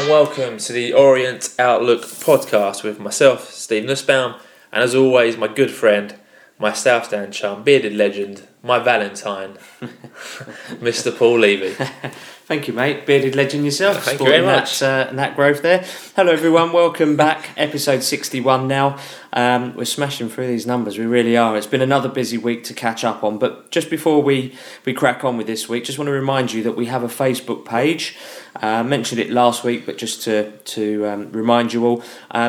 and welcome to the Orient Outlook Podcast with myself, Steve Nussbaum, and as always, my good friend, my Southdown chum, bearded legend, my Valentine, Mr. Paul Levy. Thank you, mate. Bearded legend yourself. Thank you very much. That growth there. Hello, everyone. Welcome back. Episode 61 now. We're smashing through these numbers. We really are. It's been another busy week to catch up on. But just before we crack on with this week, just want to remind you that we have a Facebook page. I mentioned it last week, but just to remind you all,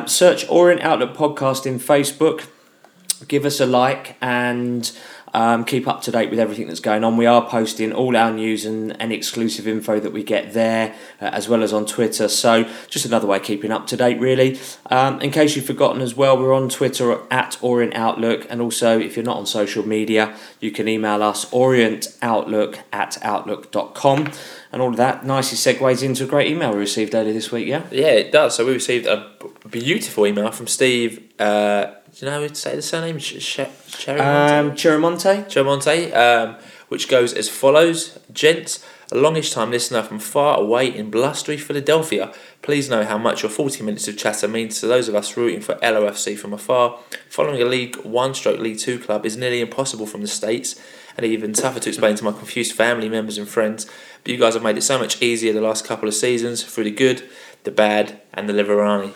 search Orient Outlook Podcast in Facebook. Give us a like and keep up to date with everything that's going on. We are posting all our news and exclusive info that we get there, as well as on Twitter. So just another way of keeping up to date, really. In case you've forgotten as well, we're on Twitter at Orient Outlook. And also, if you're not on social media, you can email us orientoutlook@outlook.com. And all of that nicely segues into a great email we received earlier this week, yeah? Yeah, it does. So we received a beautiful email from Steve... do you know how to say the surname? Cherramonte. Which goes as follows. Gents, a longish time listener from far away in blustery Philadelphia. Please know how much your 40 minutes of chatter means to those of us rooting for LOFC from afar. Following a League 1 / League 2 club is nearly impossible from the States and even tougher to explain to my confused family members and friends. But you guys have made it so much easier the last couple of seasons through the good, the bad and the Liverani.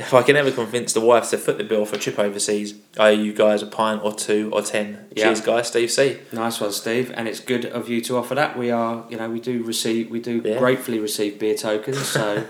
If I can ever convince the wife to foot the bill for a trip overseas, I owe you guys a pint or two or 10. Yeah. Cheers, guys. Steve C. Nice one, Steve. And it's good of you to offer that. We are, you know, we do gratefully receive beer tokens. So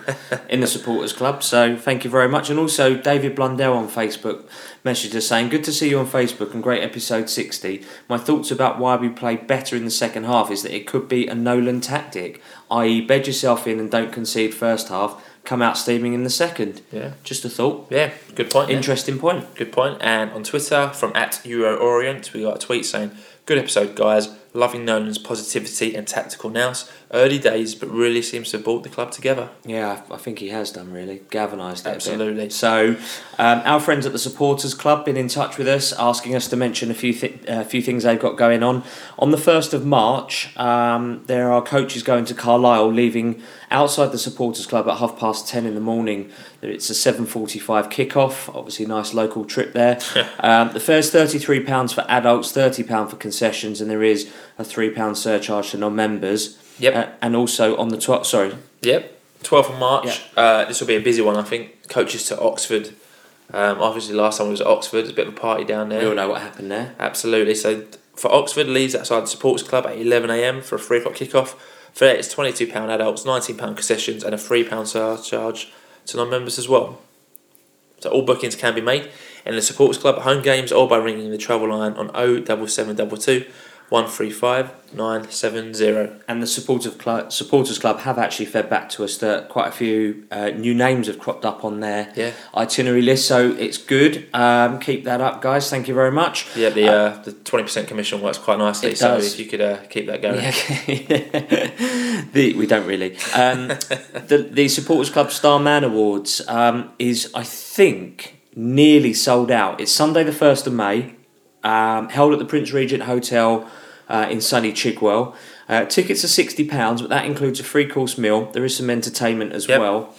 in the Supporters Club. So thank you very much. And also David Blundell on Facebook messaged us saying, "Good to see you on Facebook and great episode 60. My thoughts about why we played better in the second half is that it could be a Nolan tactic, i.e. bed yourself in and don't concede first half, come out steaming in the second." Yeah. Just a thought. Yeah, good point. Interesting point. Good point. And on Twitter, from at EuroOrient, we got a tweet saying, "Good episode, guys. Loving Nolan's positivity and tactical nous. Early days, but really seems to have brought the club together." Yeah, I think he has done, really. Galvanised it. Absolutely. So, our friends at the Supporters Club been in touch with us, asking us to mention a few things they've got going on. On the 1st of March, there are coaches going to Carlisle, leaving outside the Supporters Club at 10:30 in the morning. It's a 7:45 kickoff. Obviously, nice local trip there. The fare's £33 for adults, £30 for concessions, and there is a £3 surcharge to non-members. Yep. And also on the 12th of March. Yep. This will be a busy one, I think. Coaches to Oxford. Obviously, last time we was at Oxford, it was a bit of a party down there. We all know what happened there. Absolutely. So for Oxford, leaves outside the Supporters Club at 11 a.m. for a 3:00 kickoff. For that, it's £22 adults, £19 concessions, and a £3 surcharge to non-members as well. So all bookings can be made. And the Supporters Club at home games, all by ringing the travel line on 07722. 135970. And the Supporters Club have actually fed back to us that quite a few new names have cropped up on their itinerary list, so it's good. Keep that up, guys. Thank you very much. Yeah, the 20% commission works quite nicely, so if you could keep that going. Yeah. We don't really. The Supporters Club Starman Awards is, I think, nearly sold out. It's Sunday the 1st of May, held at the Prince Regent Hotel in sunny Chigwell. Tickets are £60, but that includes a free-course meal. There is some entertainment as well.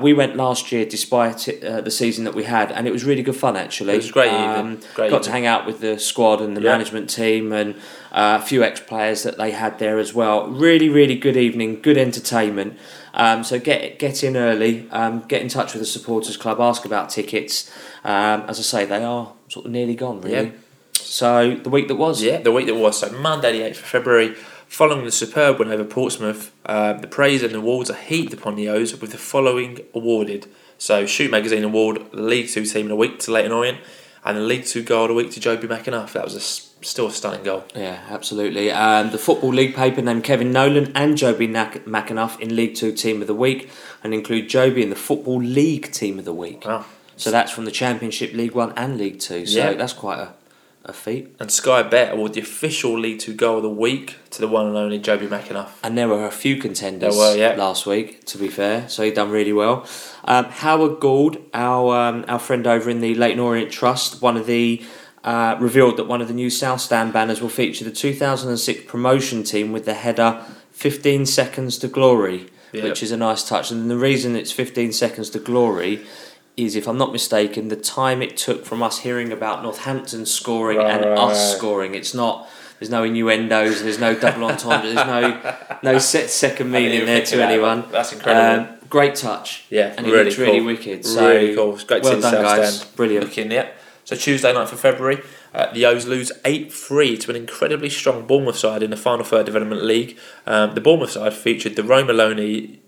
We went last year, despite the season that we had, and it was really good fun, actually. It was great evening. To hang out with the squad and the management team and a few ex-players that they had there as well. Really, really good evening, good entertainment. So get in early, get in touch with the Supporters Club, ask about tickets. As I say, they are sort of nearly gone, really. Yeah. So, the week that was. Yeah, the week that was. So, Monday the 8th of February, following the superb win over Portsmouth, the praise and awards are heaped upon the O's with the following awarded. So, Shoot Magazine award the League 2 team of the week to Leighton Orient, and the League 2 goal of the week to Joby McAnuff. That was still a stunning goal. Yeah, absolutely. The Football League paper named Kevin Nolan and Joby McAnuff in League 2 team of the week, and include Joby in the Football League team of the week. Wow. So, that's from the Championship, League 1 and League 2. So, that's quite a feat. And Sky Bet award the official League 2 goal of the week to the one and only Joby McAnuff. And there were a few contenders last week, to be fair, so he'd done really well. Howard Gould, our friend over in the Leighton Orient Trust, revealed that one of the new South Stand banners will feature the 2006 promotion team with the header 15 seconds to glory, which is a nice touch. And the reason it's 15 seconds to glory is, if I'm not mistaken, the time it took from us hearing about Northampton scoring us scoring. It's not... There's no innuendos, there's no double entendre, there's no second meaning there to anyone. That's incredible. Great touch. Yeah, and really cool. Really wicked. So really cool. It's great to see the South Stand. Brilliant. Looking, yeah. So Tuesday night for February, the O's lose 8-3 to an incredibly strong Bournemouth side in the final third Development League. The Bournemouth side featured the Rome Maloney,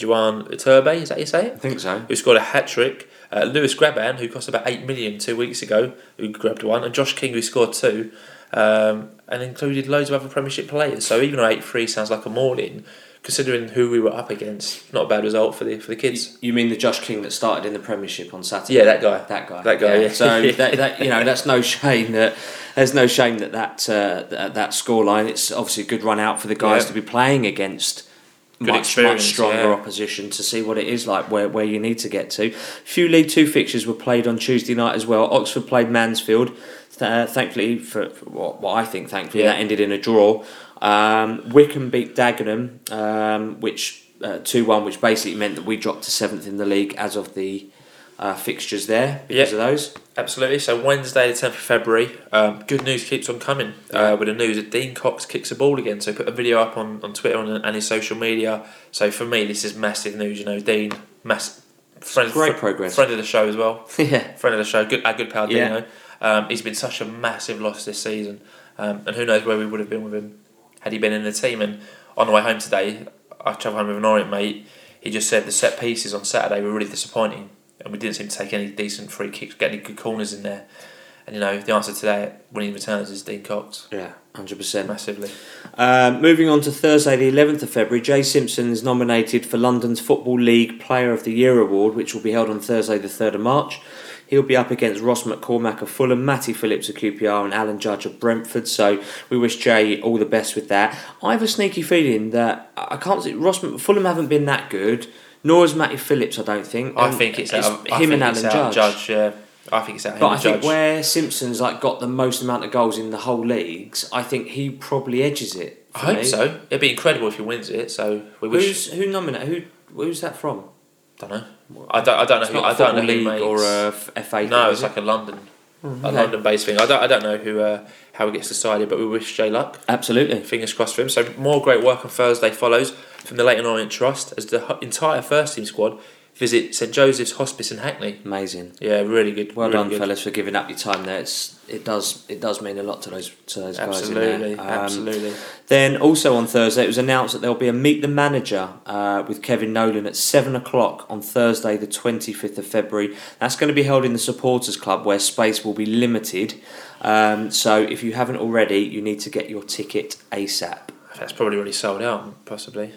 Juan Iturbe, is that how you say it? I think so. Who scored a hat-trick. Lewis Graban, who cost about 8 million 2 weeks ago, who grabbed one. And Josh King, who scored two. And included loads of other Premiership players. So even 8-3 sounds like a mauling, considering who we were up against. Not a bad result for the kids. You mean the Josh King that started in the Premiership on Saturday? Yeah, that guy. Yeah. So that you know, that's no shame that there's no shame that scoreline. It's obviously a good run out for the guys to be playing against. Good much stronger opposition to see what it is like where you need to get to. A few League Two fixtures were played on Tuesday night as well. Oxford played Mansfield. Thankfully, for what I think, that ended in a draw. Wickham beat Dagenham, which 2-1, which basically meant that we dropped to 7th in the league as of the fixtures there because of those. Absolutely. So Wednesday, the 10th of February, good news keeps on coming with the news that Dean Cox kicks a ball again. So he put a video up on Twitter and his social media. So for me, this is massive news. You know, Dean, friend of the show as well. Yeah, friend of the show. Good pal, Dino. Yeah. He's been such a massive loss this season, and who knows where we would have been with him had he been in the team. And on the way home today, I travelled home with an Orient mate. He just said the set pieces on Saturday were really disappointing, and we didn't seem to take any decent free kicks, get any good corners in there. And you know, the answer today when he returns is Dean Cox. Yeah, 100%. Massively. Moving on to Thursday, the 11th of February, Jay Simpson is nominated for London's Football League Player of the Year award, which will be held on Thursday, the 3rd of March. He'll be up against Ross McCormack of Fulham, Matty Phillips of QPR and Alan Judge of Brentford. So we wish Jay all the best with that. I have a sneaky feeling that I can't see... Fulham haven't been that good, nor has Matty Phillips, I don't think. I think it's him and Alan Judge. Yeah. I think it's out. But I think where Simpson's got the most amount of goals in the whole leagugues, I think he probably edges it. I hope so. It'd be incredible if he wins it. So we wish. Who nominated? Who's that from? I don't know. I don't know who. Or a FA. No, it's like a London, London-based thing. I don't know who. How it gets decided, but we wish Jay luck. Absolutely. Fingers crossed for him. So more great work on Thursday follows from the Leighton Orient Trust as the entire first team squad visit St Joseph's Hospice in Hackney. Amazing. Yeah, really good. Well done, fellas, for giving up your time there. It does mean a lot to those guys. In there. Absolutely. Then also on Thursday, it was announced that there'll be a Meet the Manager with Kevin Nolan at 7:00 on Thursday, the 25th of February. That's going to be held in the Supporters Club, where space will be limited. So if you haven't already, you need to get your ticket ASAP. That's probably already sold out, possibly.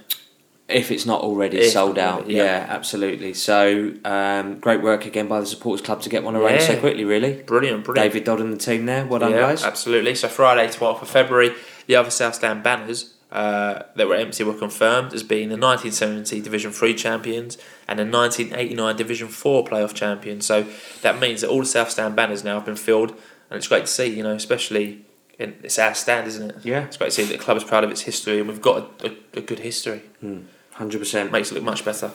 If it's not already sold out, yeah, absolutely. So, great work again by the Supporters Club to get one arranged so quickly, really. Brilliant. David Dodd and the team there, well done, guys. Absolutely. So, Friday, 12th of February, the other South Stand banners that were empty were confirmed as being the 1970 Division 3 champions and the 1989 Division 4 playoff champions. So, that means that all the South Stand banners now have been filled, and it's great to see, you know, especially it's our stand, isn't it? Yeah. It's great to see that the club is proud of its history, and we've got a good history. 100%. Makes it look much better.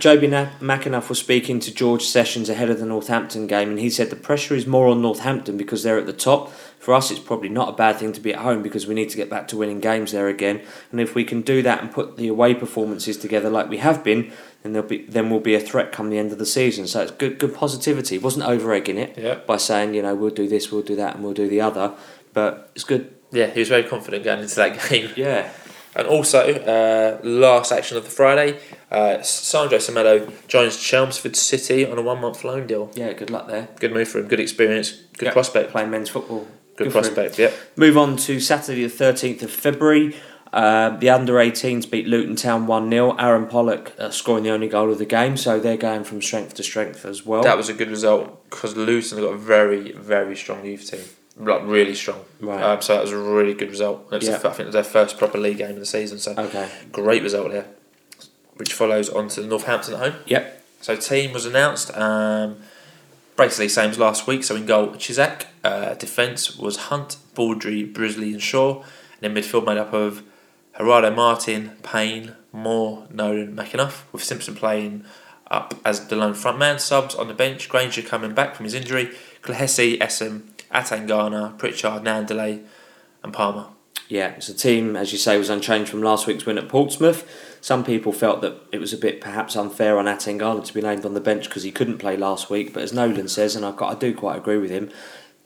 Joby McAnuff was speaking to George Sessions ahead of the Northampton game, and he said the pressure is more on Northampton because they're at the top. For us, it's probably not a bad thing to be at home because we need to get back to winning games there again. And if we can do that and put the away performances together like we have been, then we'll be a threat come the end of the season. So it's good positivity. He wasn't over-egging it by saying, you know, we'll do this, we'll do that, and we'll do the other. But it's good. Yeah, he was very confident going into that game. Yeah. And also, last action of the Friday, Sandro Semedo joins Chelmsford City on a 1-month loan deal. Yeah, good luck there. Good move for him, good experience, good prospect. Playing men's football. Good prospect, yeah. Move on to Saturday the 13th of February. The under-18s beat Luton Town 1-0. Aaron Pollock scoring the only goal of the game, so they're going from strength to strength as well. That was a good result because Luton have got a very, very strong youth team. Like really strong, right? So that was a really good result. I think it was their first proper league game of the season. So great result there, which follows on to Northampton at home. Yep. So team was announced, basically same as last week. So in goal, Chizak. Defence was Hunt, Baldry, Brisley, and Shaw, and then midfield made up of Gerardo Martin, Payne, Moore, Nolan, McAnuff, with Simpson playing up as the lone frontman. Subs on the bench, Granger coming back from his injury, Klahesi, Essam, Atangana, Pritchard, Nandale and Palmer. Yeah, it's a team, as you say, was unchanged from last week's win at Portsmouth. Some people felt that it was a bit perhaps unfair on Atangana to be named on the bench because he couldn't play last week. But as Nolan says, and I do quite agree with him,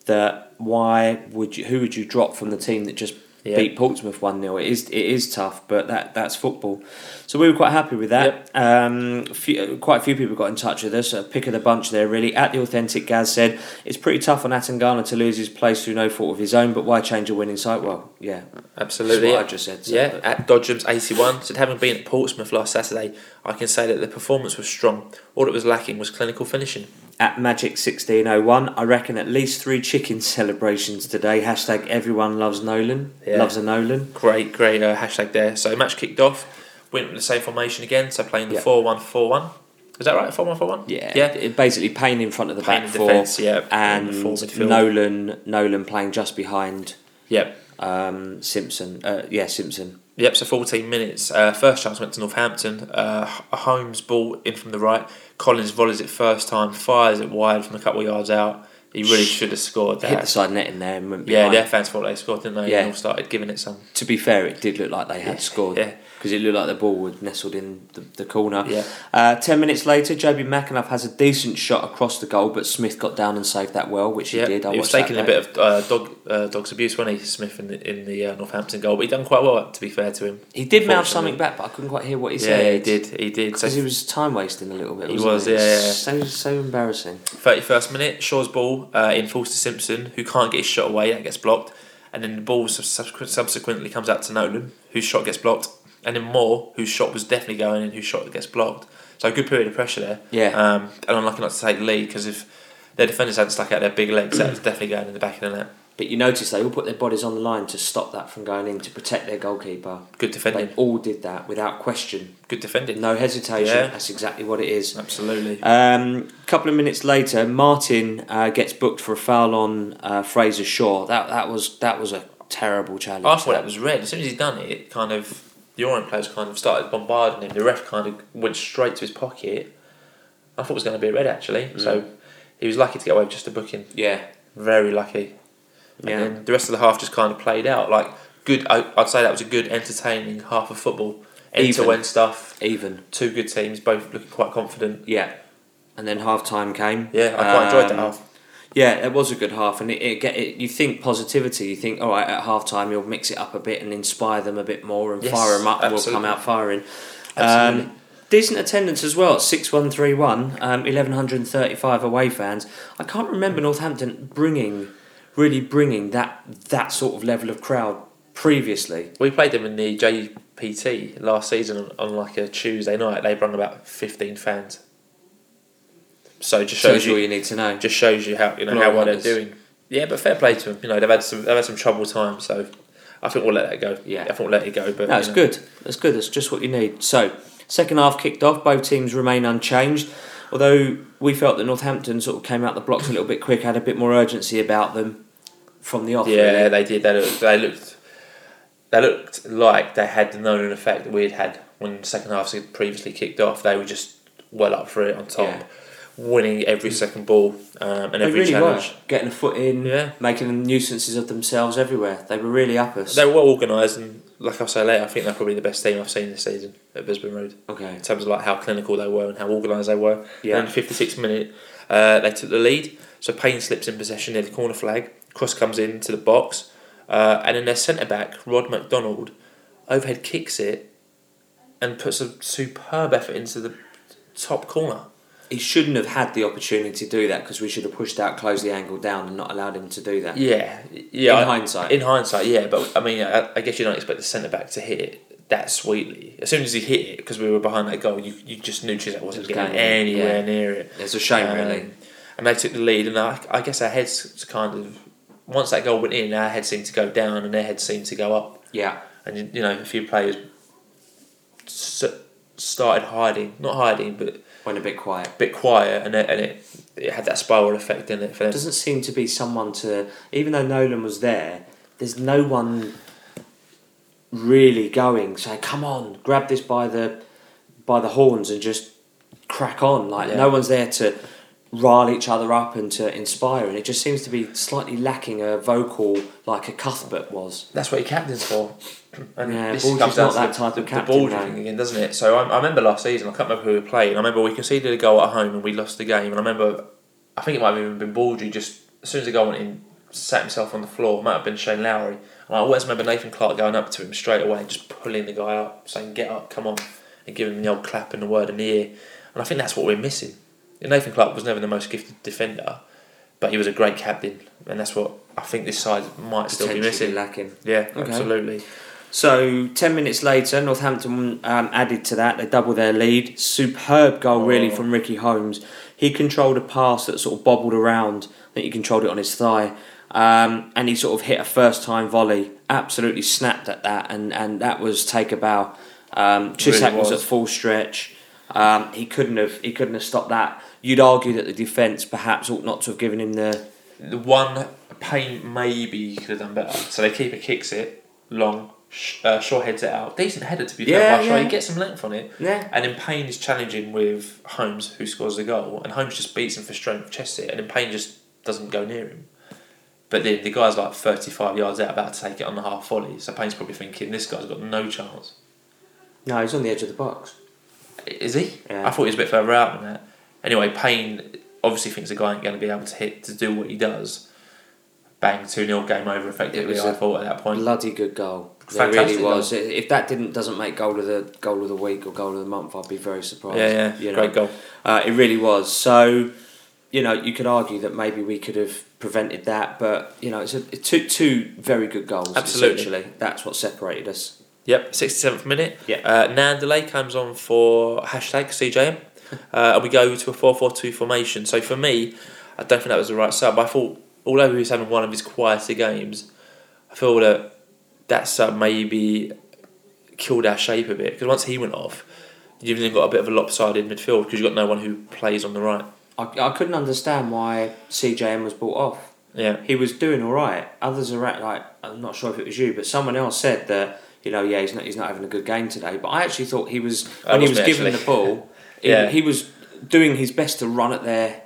that why would you? Who would you drop from the team that just beat Portsmouth 1-0? It is tough, but that's football. So we were quite happy with that. Yep. Quite a few people got in touch with us. A pick of the bunch there, really. At The Authentic Gaz said, it's pretty tough on Atangana to lose his place through no fault of his own, but why change a winning side? Well, yeah. Absolutely. That's what I just said. So, yeah, but. At Dodgems81 said, having been at Portsmouth last Saturday, I can say that the performance was strong. All it was lacking was clinical finishing. At Magic1601, I reckon at least 3 chicken celebrations today. # everyone loves Nolan. Yeah. Loves a Nolan. Great hashtag there. So match kicked off. Went with the same formation again. So playing the 4-1-4-1. Is that right? 4-1-4-1? Yeah. It basically Payne in front of the Payne back defense, four. Yeah. And Nolan playing just behind. Yep. Simpson. Simpson. Yep, so 14 minutes. First chance went to Northampton. Holmes ball in from the right. Collins volleys it first time, fires it wide from a couple of yards out. He really should have scored that. Hit the side net in there and went behind. Yeah, their fans thought they scored, didn't they? Yeah. And all started giving it some. To be fair, it did look like they had scored. Yeah. Because it looked like the ball would nestled in the corner. Yeah. 10 minutes later, Joby McAnuff has a decent shot across the goal, but Smith got down and saved that well, which he did. He was taking a bit of dog's abuse, wasn't he, Smith, in the Northampton goal? But he done quite well, to be fair to him. He did mouth something back, but I couldn't quite hear what he said. Yeah, he did. Because he was time wasting a little bit. He was. So embarrassing. 31st minute, Shaw's ball. In falls to Simpson, who can't get his shot away. That gets blocked, and then the ball subsequently comes out to Nolan, whose shot gets blocked, and then Moore, whose shot was definitely going in, whose shot gets blocked. So a good period of pressure there. Yeah. And unlucky not to take the lead, because if their defenders hadn't stuck out their big legs, that was definitely going in the back of the net. But you notice they all put their bodies on the line to stop that from going in, to protect their goalkeeper. Good defending. They all did that without question. Good defending. No hesitation. Yeah. That's exactly what it is. Absolutely. A couple of minutes later, Martin gets booked for a foul on Fraser Shaw. That was a terrible challenge. I thought that was red. As soon as he'd done it, the Orient players kind of started bombarding him. The ref kind of went straight to his pocket. I thought it was going to be red, actually. Mm. So he was lucky to get away with just a booking. Yeah. Very lucky. Yeah. And then the rest of the half just kind of played out. Like, good. I'd say that was a good, entertaining half of football. End-to-end stuff. Even. Two good teams, both looking quite confident. Yeah. And then half-time came. Yeah, I quite enjoyed that half. Yeah, it was a good half. And it you think positivity. You think, all right, at half-time you'll mix it up a bit and inspire them a bit more and fire them up, absolutely. And we'll come out firing. Absolutely. Decent attendance as well at 6,131, 1,135 away fans. I can't remember Northampton bringing that sort of level of crowd previously. We played them in the JPT last season on like a Tuesday night. They brought about 15 fans. So it just shows you all you need to know. Just shows you how well they're doing. Yeah, but fair play to them. You know, they've had some trouble times. So I think we'll let that go. Yeah, I think we'll let it go. But no, it's good. It's just what you need. So second half kicked off. Both teams remain unchanged. Although we felt that Northampton sort of came out the blocks a little bit quick, had a bit more urgency about them from the off. Yeah, really. They did. They looked like they had the Nolan effect that we had when the second half previously kicked off. They were just well up for it on top, winning every second ball and every challenge. Were. Getting a foot in, making nuisances of themselves everywhere. They were really up us. They were well organised, and like I'll say later, I think they're probably the best team I've seen this season at Brisbane Road. Okay. In terms of like how clinical they were and how organised they were. Yeah. And 56 minute, they took the lead. So Payne slips in possession near the corner flag. Cross comes into the box, and then their centre back Rod McDonald overhead kicks it and puts a superb effort into the top corner. He shouldn't have had the opportunity to do that, because we should have pushed out, closed the angle down, and not allowed him to do that. Yeah. In hindsight, yeah. But I mean, I guess you don't expect the centre back to hit it that sweetly. As soon as he hit it, because we were behind that goal, you just knew Chizak wasn't getting anywhere near it. It's a shame, really. And they took the lead, and I guess our heads kind of. Once that goal went in, our head seemed to go down and their head seemed to go up. Yeah. And, you know, a few players started hiding. Not hiding, but... went a bit quiet. and it had that spiral effect in it for them. Doesn't seem to be someone to... Even though Nolan was there, there's no one really going, saying, come on, grab this by the horns and just crack on. Like, no one's there to rile each other up and to inspire, and it just seems to be slightly lacking a vocal like a Cuthbert was. That's what your captain's for. And this comes down to the Baldry thing again, doesn't it? So I remember last season, I can't remember who we played, and I remember we conceded a goal at home and we lost the game, and I remember, I think it might have even been Baldry, just as soon as the goal went in, sat himself on the floor. It might have been Shane Lowry, and I always remember Nathan Clark going up to him straight away and just pulling the guy up, saying get up, come on, and giving him the old clap and the word in the ear. And I think that's what we're missing. Nathan Clark was never the most gifted defender, but he was a great captain, and that's what I think this side might still be missing. Lacking. Yeah, okay. Absolutely. So 10 minutes later, Northampton added to that. They doubled their lead. Superb goal really from Ricky Holmes. He controlled a pass that sort of bobbled around. I think he controlled it on his thigh, and he sort of hit a first time volley. Absolutely snapped at that, and that was take a bow. Chizak really was at full stretch. He couldn't have stopped that. You'd argue that the defence perhaps ought not to have given him the one. Payne maybe could have done better. So the keeper kicks it long, Shaw heads it out. Decent header to be fair by Shaw. He gets some length on it. Yeah. And then Payne is challenging with Holmes, who scores the goal, and Holmes just beats him for strength, chests it, and then Payne just doesn't go near him. But then the guy's like 35 yards out, about to take it on the half volley. So Payne's probably thinking, this guy's got no chance. No, he's on the edge of the box. Is he? Yeah. I thought he was a bit further out than that. Anyway, Payne obviously thinks the guy ain't going to be able to hit to do what he does. Bang, 2-0, game over effectively, I thought, at that point. Bloody good goal. It really was. Goal. If that doesn't make goal of the week or goal of the month, I'd be very surprised. Yeah, you know? Great goal. It really was. So, you know, you could argue that maybe we could have prevented that, but, you know, it's two very good goals. Absolutely. Essentially. That's what separated us. Yep, 67th minute. Yep. Nandale comes on for #CJM, and we go to a 4-4-2 formation. So for me, I don't think that was the right sub. I thought, although he was having one of his quieter games, I feel that sub maybe killed our shape a bit. Because once he went off, you've then got a bit of a lopsided midfield because you've got no one who plays on the right. I couldn't understand why CJM was brought off. Yeah, he was doing all right. Others are like, I'm not sure if it was you, but someone else said that, you know, yeah, he's not having a good game today. But I actually thought he was, when he was given the ball, he was doing his best to run at their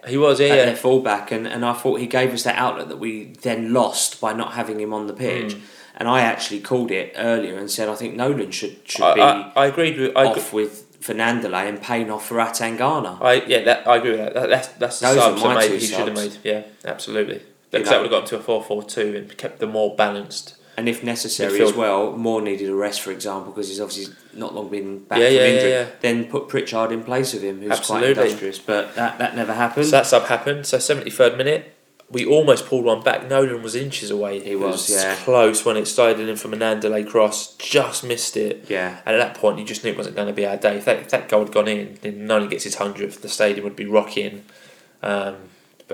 fullback, and I thought he gave us that outlet that we then lost by not having him on the pitch. Mm. And I actually called it earlier and said I think Nolan should be. I agreed with off with Fernandale and Payne off for Atangana. I agree with that. That's the subs that maybe he should have made. Yeah, absolutely. Because that would have gotten to a 4-4-2 and kept them more balanced. And if necessary as well, Moore needed a rest, for example, because he's obviously not long been back from injury. Yeah. Then put Pritchard in place of him, who's quite industrious. But that never happened. So that sub happened. So 73rd minute, we almost pulled one back. Nolan was inches away. He was close when it started in from a Nandale cross. Just missed it. Yeah. And at that point, you just knew it wasn't going to be our day. If that goal had gone in, then Nolan gets his 100th. The stadium would be rocking. But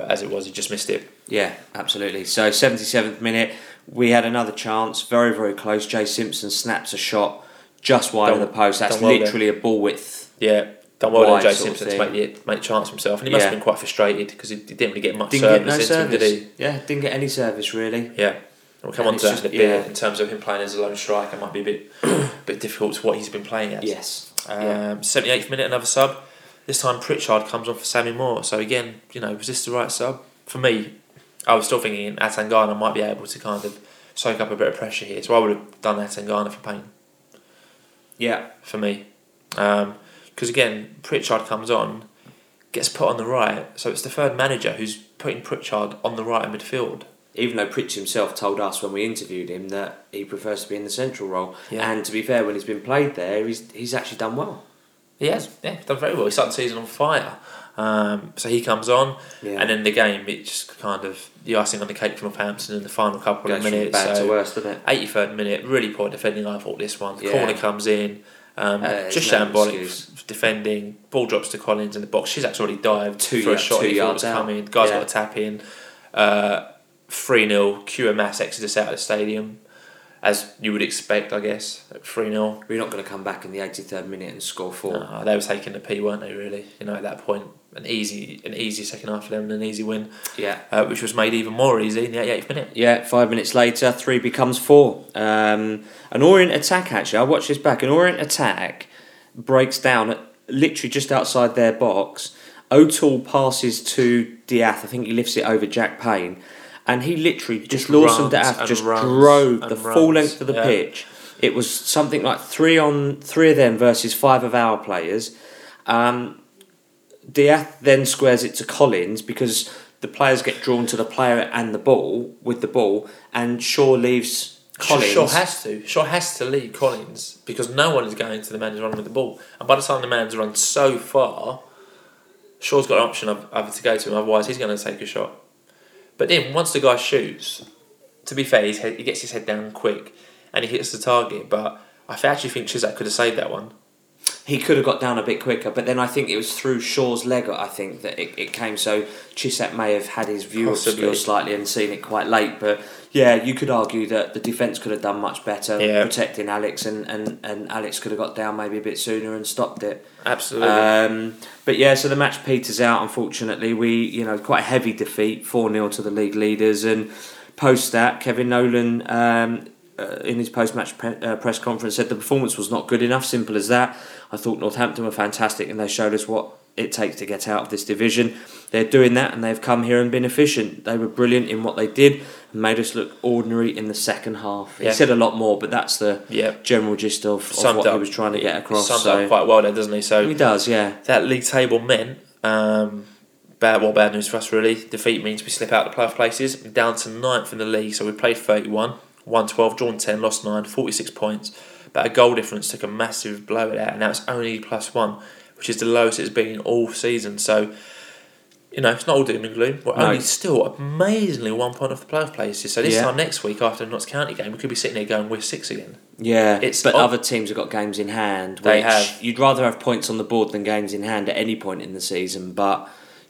as it was, he just missed it. Yeah, absolutely. So 77th minute, we had another chance, very, very close. Jay Simpson snaps a shot just wide of the post. That's literally a ball width. Yeah, done well on Jay Simpson to make chance for himself. And he must have been quite frustrated because he didn't really get much service, did he? Yeah, didn't get any service really. Yeah, we'll come on to that in a bit. Yeah. In terms of him playing as a lone striker, it might be a bit difficult to what he's been playing as. Yes. 78th minute, another sub. This time Pritchard comes on for Sammy Moore. So again, you know, was this the right sub? For me, I was still thinking Atangana might be able to kind of soak up a bit of pressure here. So I would have done Atangana for Payne. Yeah. For me. Because again, Pritchard comes on, gets put on the right. So it's the third manager who's putting Pritchard on the right in midfield. Even though Pritch himself told us when we interviewed him that he prefers to be in the central role. Yeah. And to be fair, when he's been played there, he's actually done well. He has, done very well. He started the season on fire. So he comes on, and then the game, it's just kind of the icing on the cake for Northampton in the final couple of minutes. Bad to worse, doesn't it? 83rd minute, really poor defending, I thought, this one. The corner comes in, just shambolic defending, ball drops to Collins in the box. She's actually dived for a shot. 2 yards out. Coming. The guy's got a tap in. 3-0, QMS exodus out of the stadium. as you would expect, I guess, at 3-0. We're not going to come back in the 83rd minute and score four. No, they were taking the P, weren't they, really? You know, at that point, an easy second half for them and an easy win. Yeah. Which was made even more easy in the 88th minute. Yeah, 5 minutes later, 3 becomes 4. An Orient attack, actually. I watched this back. An Orient attack breaks down at literally just outside their box. O'Toole passes to Diath. I think he lifts it over Jack Payne. And he literally just Lawson Diath just drove the full length of the pitch. It was something like 3 on 3 of them versus 5 of our players. Diath then squares it to Collins because the players get drawn to the player and the ball with the ball, and Shaw leaves Collins. Shaw has to leave Collins because no one is going to the man's run with the ball. And by the time the man's run so far, Shaw's got an option of either to go to him, otherwise he's going to take a shot. But then once the guy shoots, to be fair, he gets his head down quick and he hits the target. But I actually think Chizak could have saved that one. He could have got down a bit quicker, but then I think it was through Shaw's leg, I think, that it came. So Chizak may have had his view obscured slightly and seen it quite late. But yeah, you could argue that the defence could have done much better protecting Alex, and Alex could have got down maybe a bit sooner and stopped it. Absolutely. But yeah, so the match peters out, unfortunately. Quite a heavy defeat, 4-0 to the league leaders. And post that, Kevin Nolan, in his post-match press conference, said the performance was not good enough, simple as that. I thought Northampton were fantastic and they showed us what it takes to get out of this division. They're doing that and they've come here and been efficient. They were brilliant in what they did and made us look ordinary in the second half. He said a lot more, but that's the general gist of what he was trying to get across. He summed up quite well there, doesn't he? So he does, yeah. That league table meant... bad news for us, really. Defeat means we slip out of the playoff places. We're down to 9th in the league, so we played 31. Won 12, drawn 10, lost 9, 46 points. But a goal difference took a massive blow at that, and now it's only +1, which is the lowest it's been all season. So, it's not all doom and gloom. We're only still amazingly 1 point off the playoff places. So this time next week, after the Notts County game, we could be sitting here going, we're 6 again. Yeah, but other teams have got games in hand. They have. You'd rather have points on the board than games in hand at any point in the season, but...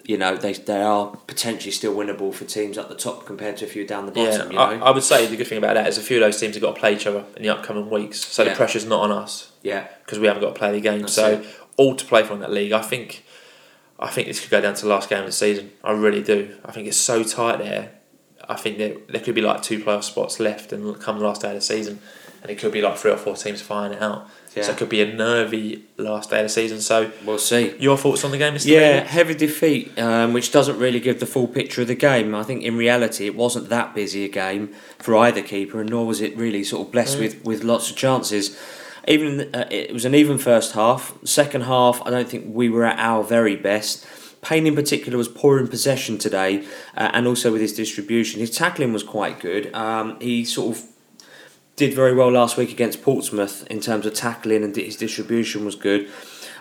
they are potentially still winnable for teams at the top compared to a few down the bottom. Yeah, I would say the good thing about that is a few of those teams have got to play each other in the upcoming weeks, so the pressure's not on us. Yeah, because we haven't got to play the game. So all to play for in that league. I think this could go down to the last game of the season. I really do. I think it's so tight there. I think there could be like 2 playoff spots left, and come the last day of the season, and it could be like 3 or 4 teams fighting it out. Yeah. So it could be a nervy last day of the season. So we'll see. Your thoughts on the game, Mr. Yeah, heavy defeat, which doesn't really give the full picture of the game. I think in reality it wasn't that busy a game for either keeper, and nor was it really sort of blessed with lots of chances. Even it was an even first half. Second half, I don't think we were at our very best. Payne in particular was poor in possession today, and also with his distribution. His tackling was quite good. He sort of did very well last week against Portsmouth in terms of tackling, and his distribution was good.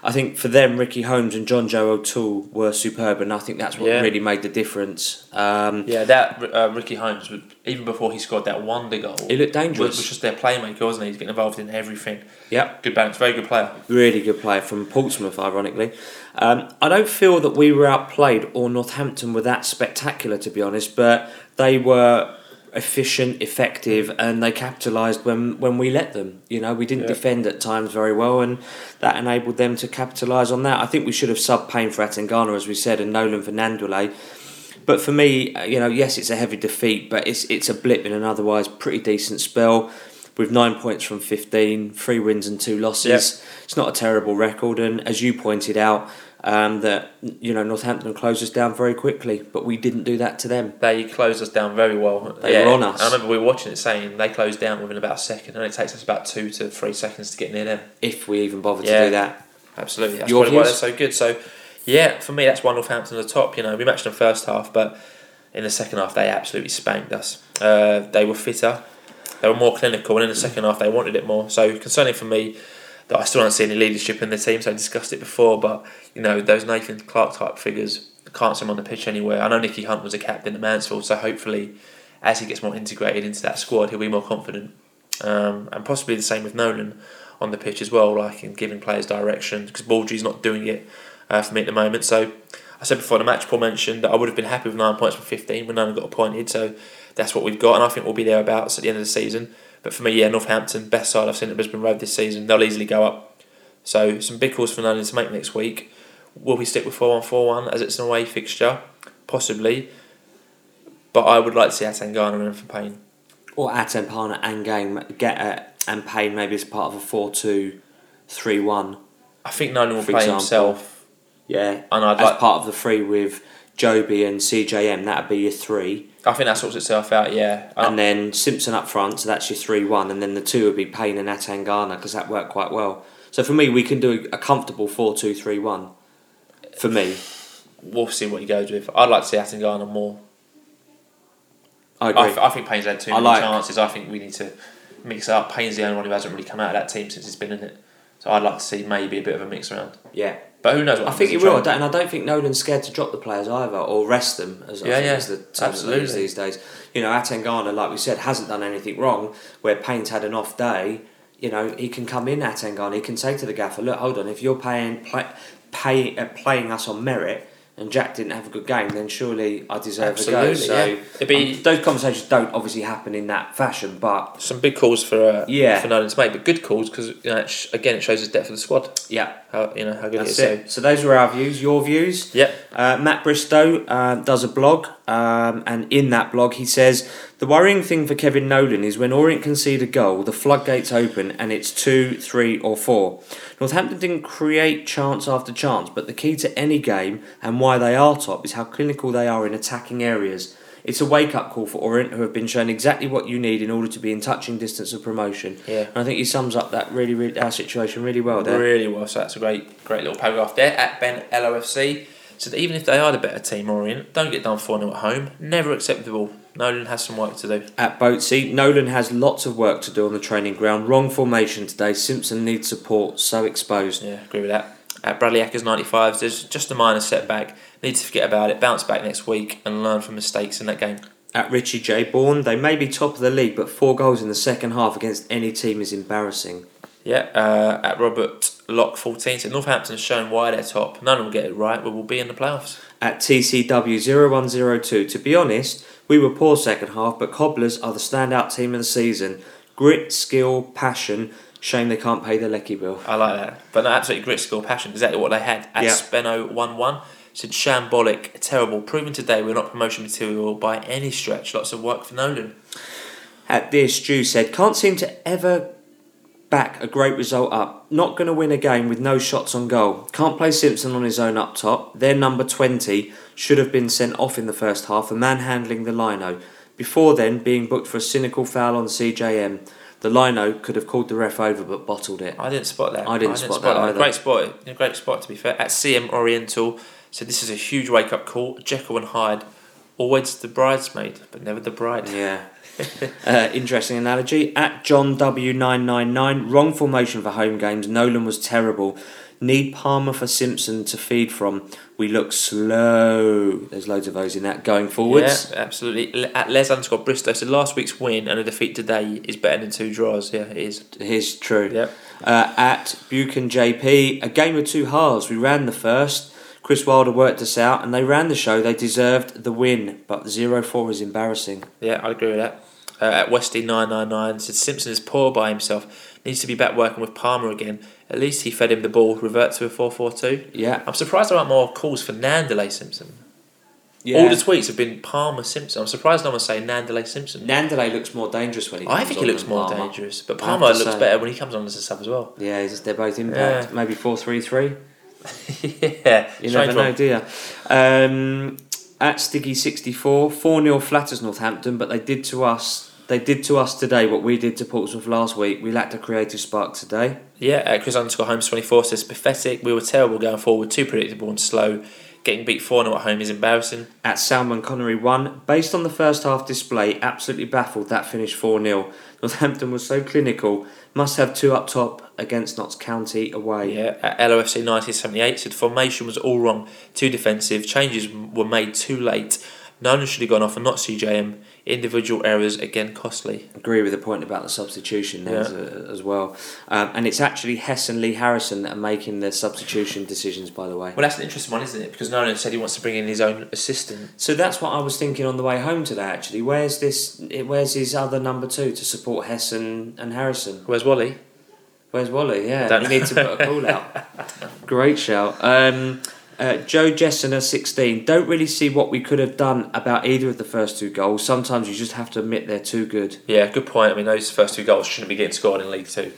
I think for them, Ricky Holmes and John Joe O'Toole were superb, and I think that's what really made the difference. Ricky Holmes, even before he scored that wonder goal... He looked dangerous. Was just their playmaker, wasn't he? He's getting involved in everything. Yeah. Good balance, very good player. Really good player from Portsmouth, ironically. I don't feel that we were outplayed or Northampton were that spectacular, to be honest, but they were... efficient, effective, and they capitalised when we let them. We didn't defend at times very well, and that enabled them to capitalise on that. I think we should have subbed Payne for Atangana, as we said, and Nolan for Nandale. But for me, yes, it's a heavy defeat, but it's a blip in an otherwise pretty decent spell. With 9 points from 15, 3 wins and 2 losses, it's not a terrible record. And as you pointed out, Northampton closed us down very quickly, but we didn't do that to them. They closed us down very well. They were on us. I remember we were watching it, saying they closed down within about a second, and it takes us about 2 to 3 seconds to get near them, if we even bothered to do that. Absolutely, that's probably why they're so good. So for me, that's why Northampton at the top. We matched them first half, but in the second half they absolutely spanked us. They were fitter, they were more clinical, and in the second half they wanted it more. So concerning for me that I still don't see any leadership in the team, so I discussed it before, but those Nathan Clark type figures, can't see them on the pitch anywhere. I know Nicky Hunt was a captain at Mansfield, so hopefully as he gets more integrated into that squad he'll be more confident, and possibly the same with Nolan on the pitch as well, like in giving players direction, because Baldry's not doing it for me at the moment. So I said before the match, Paul mentioned that I would have been happy with 9 points from 15 when Nolan got appointed, so that's what we've got, and I think we'll be thereabouts at the end of the season. But for me, yeah, Northampton, best side I've seen at Brisbane Road this season. They'll easily go up. So some big calls for Nolan to make next week. Will we stick with 4-1-4-1 as it's an away fixture? Possibly. But I would like to see Atangana in for Payne. Or Atangana and game and Payne maybe as part of a 4-2-3-1. I think Nolan will play himself. Yeah, and I'd as like part of the three with Joby and CJM, that would be your three. I think that sorts itself out, yeah. And then Simpson up front, so that's your 3-1, and then the two would be Payne and Atangana, because that worked quite well. So for me, we can do a comfortable 4-2-3-1. For me. We'll see what he goes with. I'd like to see Atangana more. I agree. I think Payne's had too many chances. I think we need to mix it up. Payne's the only one who hasn't really come out of that team since he's been in it. So I'd like to see maybe a bit of a mix around. Yeah. But who knows? What I think he will, and I don't think Nolan's scared to drop the players either or rest them as the term is these days. You know, Atangana, like we said, hasn't done anything wrong. Where Payne's had an off day, you know, he can come in, Atangana, he can say to the gaffer, look, hold on, if you're playing us on merit and Jack didn't have a good game, then surely I deserve a go. So yeah. Those conversations don't obviously happen in that fashion, but some big calls for Nolan to make, but good calls because, you know, again, it shows his depth of the squad. Yeah, how good it is. So those were our views, your views. Yep. Matt Bristow does a blog, and in that blog he says the worrying thing for Kevin Nolan is when Orient concede a goal, the floodgates open and it's 2, 3 or 4. Northampton didn't create chance after chance, but the key to any game and why they are top is how clinical they are in attacking areas. It's a wake-up call for Orient, who have been shown exactly what you need in order to be in touching distance of promotion. Yeah. And I think he sums up that really our situation really well there. Really well, so that's a great little paragraph there. At Ben LOFC, so that even if they are the better team, Orient, don't get done 4-0 at home. Never acceptable. Nolan has some work to do. At Boatsy, Nolan has lots of work to do on the training ground. Wrong formation today. Simpson needs support. So exposed. Yeah, agree with that. At Bradley Acker's 95, there's just a minor setback. Need to forget about it. Bounce back next week and learn from mistakes in that game. At Richie J. Bourne, they may be top of the league, but 4 goals in the second half against any team is embarrassing. Yeah, at Robert Lock 14, so Northampton's shown why they're top. None will get it right, but we'll be in the playoffs. At TCW 0102, to be honest, we were poor second half, but Cobblers are the standout team of the season. Grit, skill, passion. Shame they can't pay their Leckie bill. I like that. But no, absolutely grit, skill, passion. Exactly what they had. At Spenno 1-1. Said shambolic, terrible. Proven today we're not promotion material by any stretch. Lots of work for Nolan. At Dear Stew said, can't seem to ever back a great result up. Not going to win a game with no shots on goal. Can't play Simpson on his own up top. Their number 20 should have been sent off in the first half for manhandling the lino. Before then, being booked for a cynical foul on CJM. The lino could have called the ref over but bottled it. I didn't spot that. I didn't spot that either. Great spot, to be fair. At CM Oriental, so this is a huge wake-up call. Jekyll and Hyde, always the bridesmaid, but never the bride. Yeah. Interesting analogy. At John W999, wrong formation for home games. Nolan was terrible. Need Palmer for Simpson to feed from. We look slow. There's loads of those in that going forwards. Yeah, absolutely. At Les_Bristow, so last week's win and a defeat today is better than 2 draws. Yeah, it is. It is true. Yep. At Buchan JP, a game of 2 halves. We ran the first. Chris Wilder worked us out and they ran the show. They deserved the win, but 0-4 is embarrassing. Yeah, I agree with that. At Westy 999, said Simpson is poor by himself. Needs to be back working with Palmer again. At least he fed him the ball, revert to a 4-4-2. Yeah. I'm surprised there aren't more calls for Nandale Simpson. Yeah. All the tweets have been Palmer Simpson. I'm surprised no one's saying Nandale Simpson. Nandale looks more dangerous when he comes on. I think he looks more dangerous, but Palmer looks better when he comes on as a sub as well. Yeah, they're both impact. Yeah. Maybe 4-3-3. Yeah. You never know, do you? At Stiggy 64, 4-0 flatters Northampton, but they did to us today what we did to Portsmouth last week. We lacked a creative spark today. Yeah, Chris_Holmes24 says, pathetic. We were terrible going forward, too predictable and slow. Getting beat 4-0 at home is embarrassing. At Salman Connery 1, based on the first half display, absolutely baffled that finished 4-0. Northampton was so clinical. Must have 2 up top against Notts County away. Yeah, at LOFC 1978, said formation was all wrong. Too defensive. Changes were made too late. Nolan should have gone off and not CJM. Individual errors, again, costly. Agree with the point about the substitution there as well. And it's actually Hess and Lee Harrison that are making the substitution decisions, by the way. Well, that's an interesting one, isn't it? Because Nolan said he wants to bring in his own assistant. So that's what I was thinking on the way home today, actually. Where's his other number two to support Hess and Harrison? Where's Wally? Where's Wally, yeah. We need to put a call out. Great shout. Joe Jessner, 16. Don't really see what we could have done about either of the first two goals. Sometimes you just have to admit they're too good. Yeah, good point. I mean, those first two goals shouldn't be getting scored in League Two.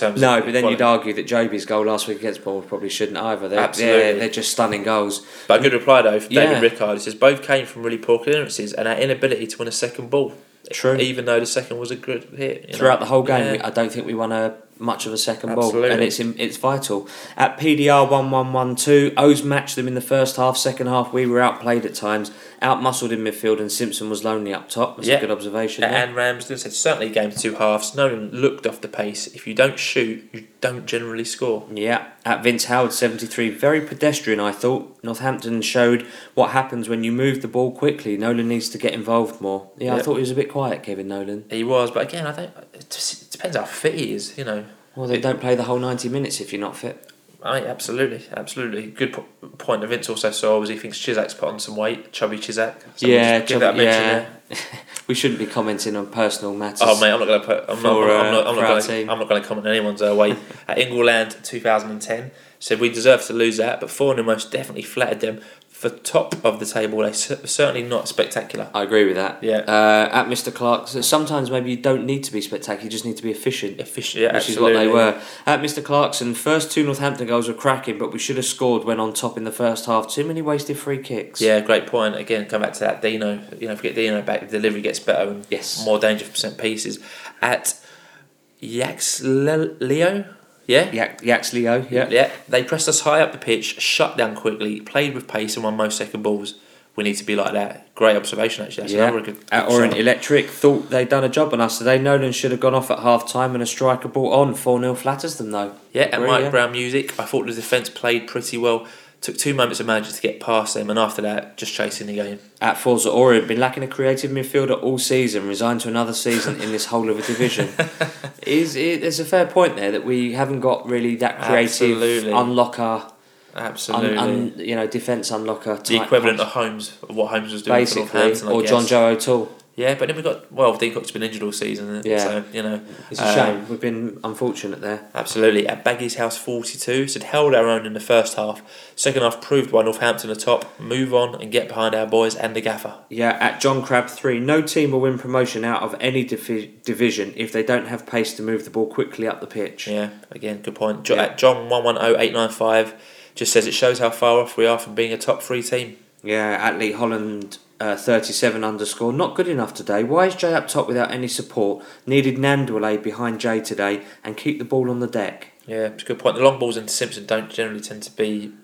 But then you'd argue that Joby's goal last week against Bournemouth probably shouldn't either. Absolutely. They're just stunning goals. But a good reply, though, from David Rickard. It says, both came from really poor clearances and our inability to win a second ball. True. Even though the second was a good hit. Throughout the whole game, I don't think we won much of a second ball. And it's vital. At PDR 1112, O's matched them in the first half. Second half, we were outplayed at times, outmuscled in midfield, and Simpson was lonely up top. That's a good observation. And Ramsden said, certainly games two halves. Nolan looked off the pace. If you don't shoot, you don't generally score. Yeah. At Vince Howard, 73. Very pedestrian, I thought. Northampton showed what happens when you move the ball quickly. Nolan needs to get involved more. Yeah, I thought he was a bit quiet, Kevin Nolan. He was, but again, it depends how fit he is, you know. Well, they don't play the whole 90 minutes if you're not fit. Right, absolutely. Good point that Vince also saw was he thinks Chizak's put on some weight. Chubby Chizak. So Chubby, we shouldn't be commenting on personal matters. Oh, mate, I'm not going to comment on anyone's weight. At Ingleland 2010 said, we deserve to lose that, but Fulham most definitely flattered them. For top of the table, they're certainly not spectacular. I agree with that. Yeah. At Mr. Clark, sometimes maybe you don't need to be spectacular, you just need to be efficient. Which is what they were. At Mr. Clarkson, first two Northampton goals were cracking, but we should have scored when on top in the first half. Too many wasted free kicks. Yeah, great point. Again, come back to that Dino. If you get Dino back, the delivery gets better and more danger percent pieces. At Yaxleo. Yaxleo. Yeah. They pressed us high up the pitch, shut down quickly, played with pace, and won most second balls. We need to be like that. Great observation, actually. That's another good. At Orient Electric, thought they'd done a job on us today. Nolan should have gone off at half time and a striker brought on. 4-0 flatters them, though. Yeah, at Mike Brown Music, I thought the defence played pretty well. Took 2 moments of managers to get past them, and after that, just chasing the game. At Forza Orient, been lacking a creative midfielder all season, resigned to another season in this whole of a division. There's a fair point there that we haven't got really that creative unlocker. Absolutely. Defence unlocker. The equivalent of Holmes, of what Holmes was doing. Basically, or John Joe O'Toole. Yeah, but then Dean Cox has been injured all season. Yeah. So, it's a shame. We've been unfortunate there. Absolutely. At Baggy's House 42, said held our own in the first half. Second half proved why Northampton are top. Move on and get behind our boys and the gaffer. Yeah, at John Crab 3, no team will win promotion out of any division if they don't have pace to move the ball quickly up the pitch. Yeah, again, good point. At John 110895 just says it shows how far off we are from being a top 3 team. Yeah, at Lee Holland... 37_, not good enough today. Why is Jay up top without any support? Needed Nandale behind Jay today and keep the ball on the deck. Yeah, it's a good point. The long balls into Simpson don't generally tend to be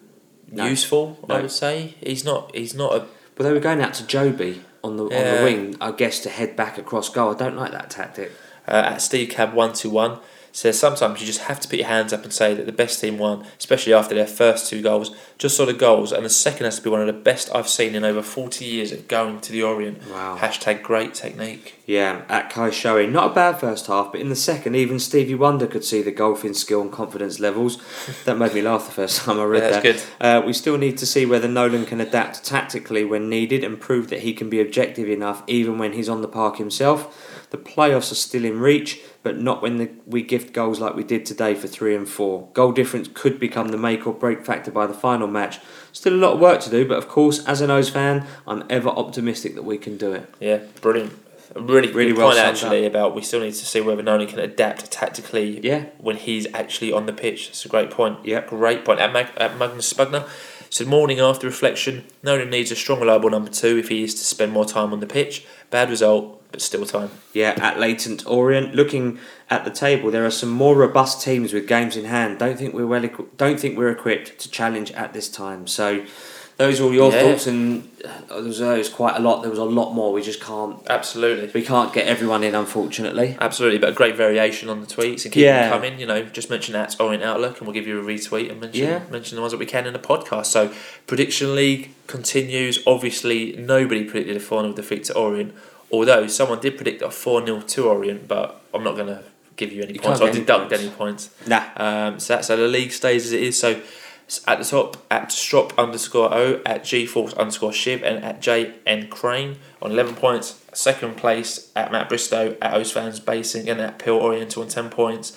useful. No. I would say he's not a. Well, they were going out to Joby on the wing, I guess, to head back across goal. I don't like that tactic. At Steve Cab 121 says sometimes you just have to put your hands up and say that the best team won, especially after their first two goals. Just saw the goals, and the second has to be one of the best I've seen in over 40 years of going to the Orient. Wow. # great technique. Yeah, at Kai Showing, not a bad first half, but in the second, even Stevie Wonder could see the golfing skill and confidence levels. That made me laugh the first time I read that. That's good. We still need to see whether Nolan can adapt tactically when needed and prove that he can be objective enough even when he's on the park himself. The playoffs are still in reach, but not when we gift goals like we did today for 3 and 4. Goal difference could become the make or break factor by the final match. Still a lot of work to do, but of course, as an O's fan, I'm ever optimistic that we can do it. Yeah, brilliant. Really well point actually about we still need to see whether Nolan can adapt tactically when he's actually on the pitch. That's a great point. Yeah, great point. At Magnus Spugner, said morning after reflection, Nolan needs a strong, reliable number 2 if he is to spend more time on the pitch. Bad result. But still time. Yeah, at Leighton Orient, looking at the table, there are some more robust teams with games in hand. Don't think we're equipped to challenge at this time. So those are all your thoughts, and there's quite a lot. There was a lot more. We just can't. Absolutely. We can't get everyone in, unfortunately. Absolutely, but a great variation on the tweets and keep them coming. You know, just mention that Orient Outlook, and we'll give you a retweet and mention the ones that we can in the podcast. So Prediction League continues. Obviously, nobody predicted a 4-0 defeat to Orient. Although someone did predict a 4-0 to Orient, but I'm not going to give you any points. I deduct any points. Nah. So that's how the league stays as it is. So at the top, at strop_o, at gforce_shiv, and at jn crane on 11 points. Second place at Matt Bristow, at Osvans Basing, and at Peel Oriental on 10 points.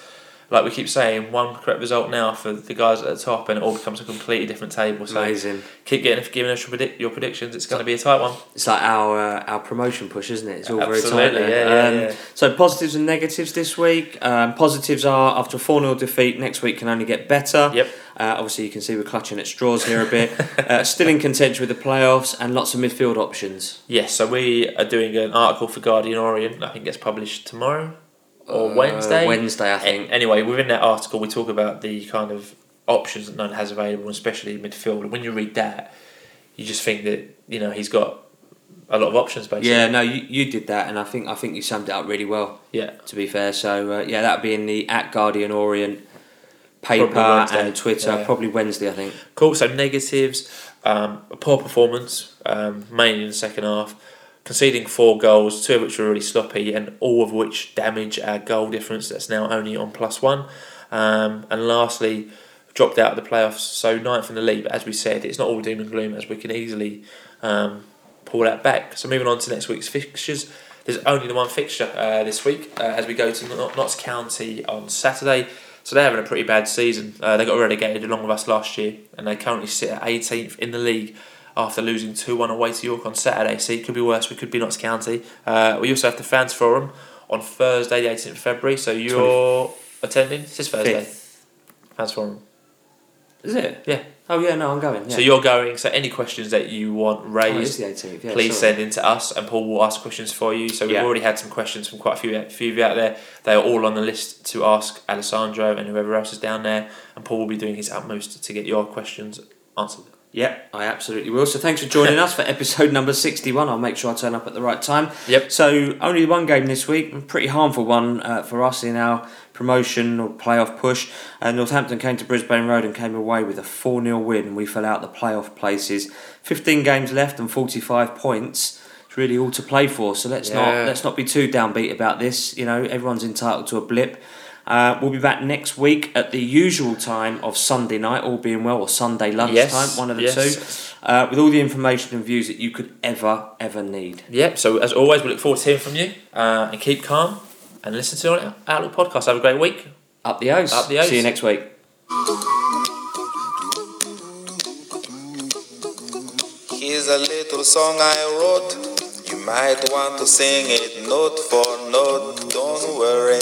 Like we keep saying, one correct result now for the guys at the top, and it all becomes a completely different table. So amazing. Keep giving us your predictions. It's going to be a tight one. It's like our promotion push, isn't it? It's all absolutely, very tight. Yeah. So positives and negatives this week. Positives are, after a 4-0 defeat, next week can only get better. Yep. Obviously, you can see we're clutching at straws here a bit. Still in contention with the playoffs and lots of midfield options. Yes, so we are doing an article for Guardian Orient. I think gets published tomorrow. Or Wednesday? Wednesday, I think. Anyway, within that article, we talk about the kind of options that Nunn has available, especially midfield. And when you read that, you just think that, you know, he's got a lot of options, basically. Yeah, no, you did that, and I think you summed it up really well, to be fair. So, that would be in the at Guardian Orient paper and Twitter. Yeah. Probably Wednesday, I think. Cool, so negatives, a poor performance, mainly in the second half. Conceding 4 goals, 2 of which were really sloppy, and all of which damage our goal difference that's now only on +1. And lastly, dropped out of the playoffs, so 9th in the league. But as we said, it's not all doom and gloom, as we can easily pull that back. So moving on to next week's fixtures. There's only the one fixture this week, as we go to Notts County on Saturday. So they're having a pretty bad season. They got relegated along with us last year, and they currently sit at 18th in the league, after losing 2-1 away to York on Saturday. So it could be worse. We could be Notts County. We also have the fans forum on Thursday, the 18th of February. So you're attending? It's this Thursday. 5th. Fans forum. Is it? Yeah. Oh, yeah, no, I'm going. Yeah. So you're going. So any questions that you want raised, please send in to us, and Paul will ask questions for you. So we've already had some questions from quite a few of you out there. They are all on the list to ask Alessandro and whoever else is down there. And Paul will be doing his utmost to get your questions answered. Yeah, I absolutely will. So thanks for joining us for episode number 61. I'll make sure I turn up at the right time. Yep. So only one game this week, a pretty harmful one for us in our promotion or playoff push. Northampton came to Brisbane Road and came away with a 4-0 win, and we fell out the playoff places. 15 games left and 45 points. It's really all to play for. So let's not be too downbeat about this. You know, everyone's entitled to a blip. We'll be back next week at the usual time of Sunday night, all being well, or Sunday lunchtime, one of the two, with all the information and views that you could ever need. Yep, so as always, we look forward to hearing from you, and keep calm, and listen to our Outlook podcast. Have a great week. Up the O's. Up the O's. See you next week. Here's a little song I wrote. You might want to sing it note for note. Don't worry.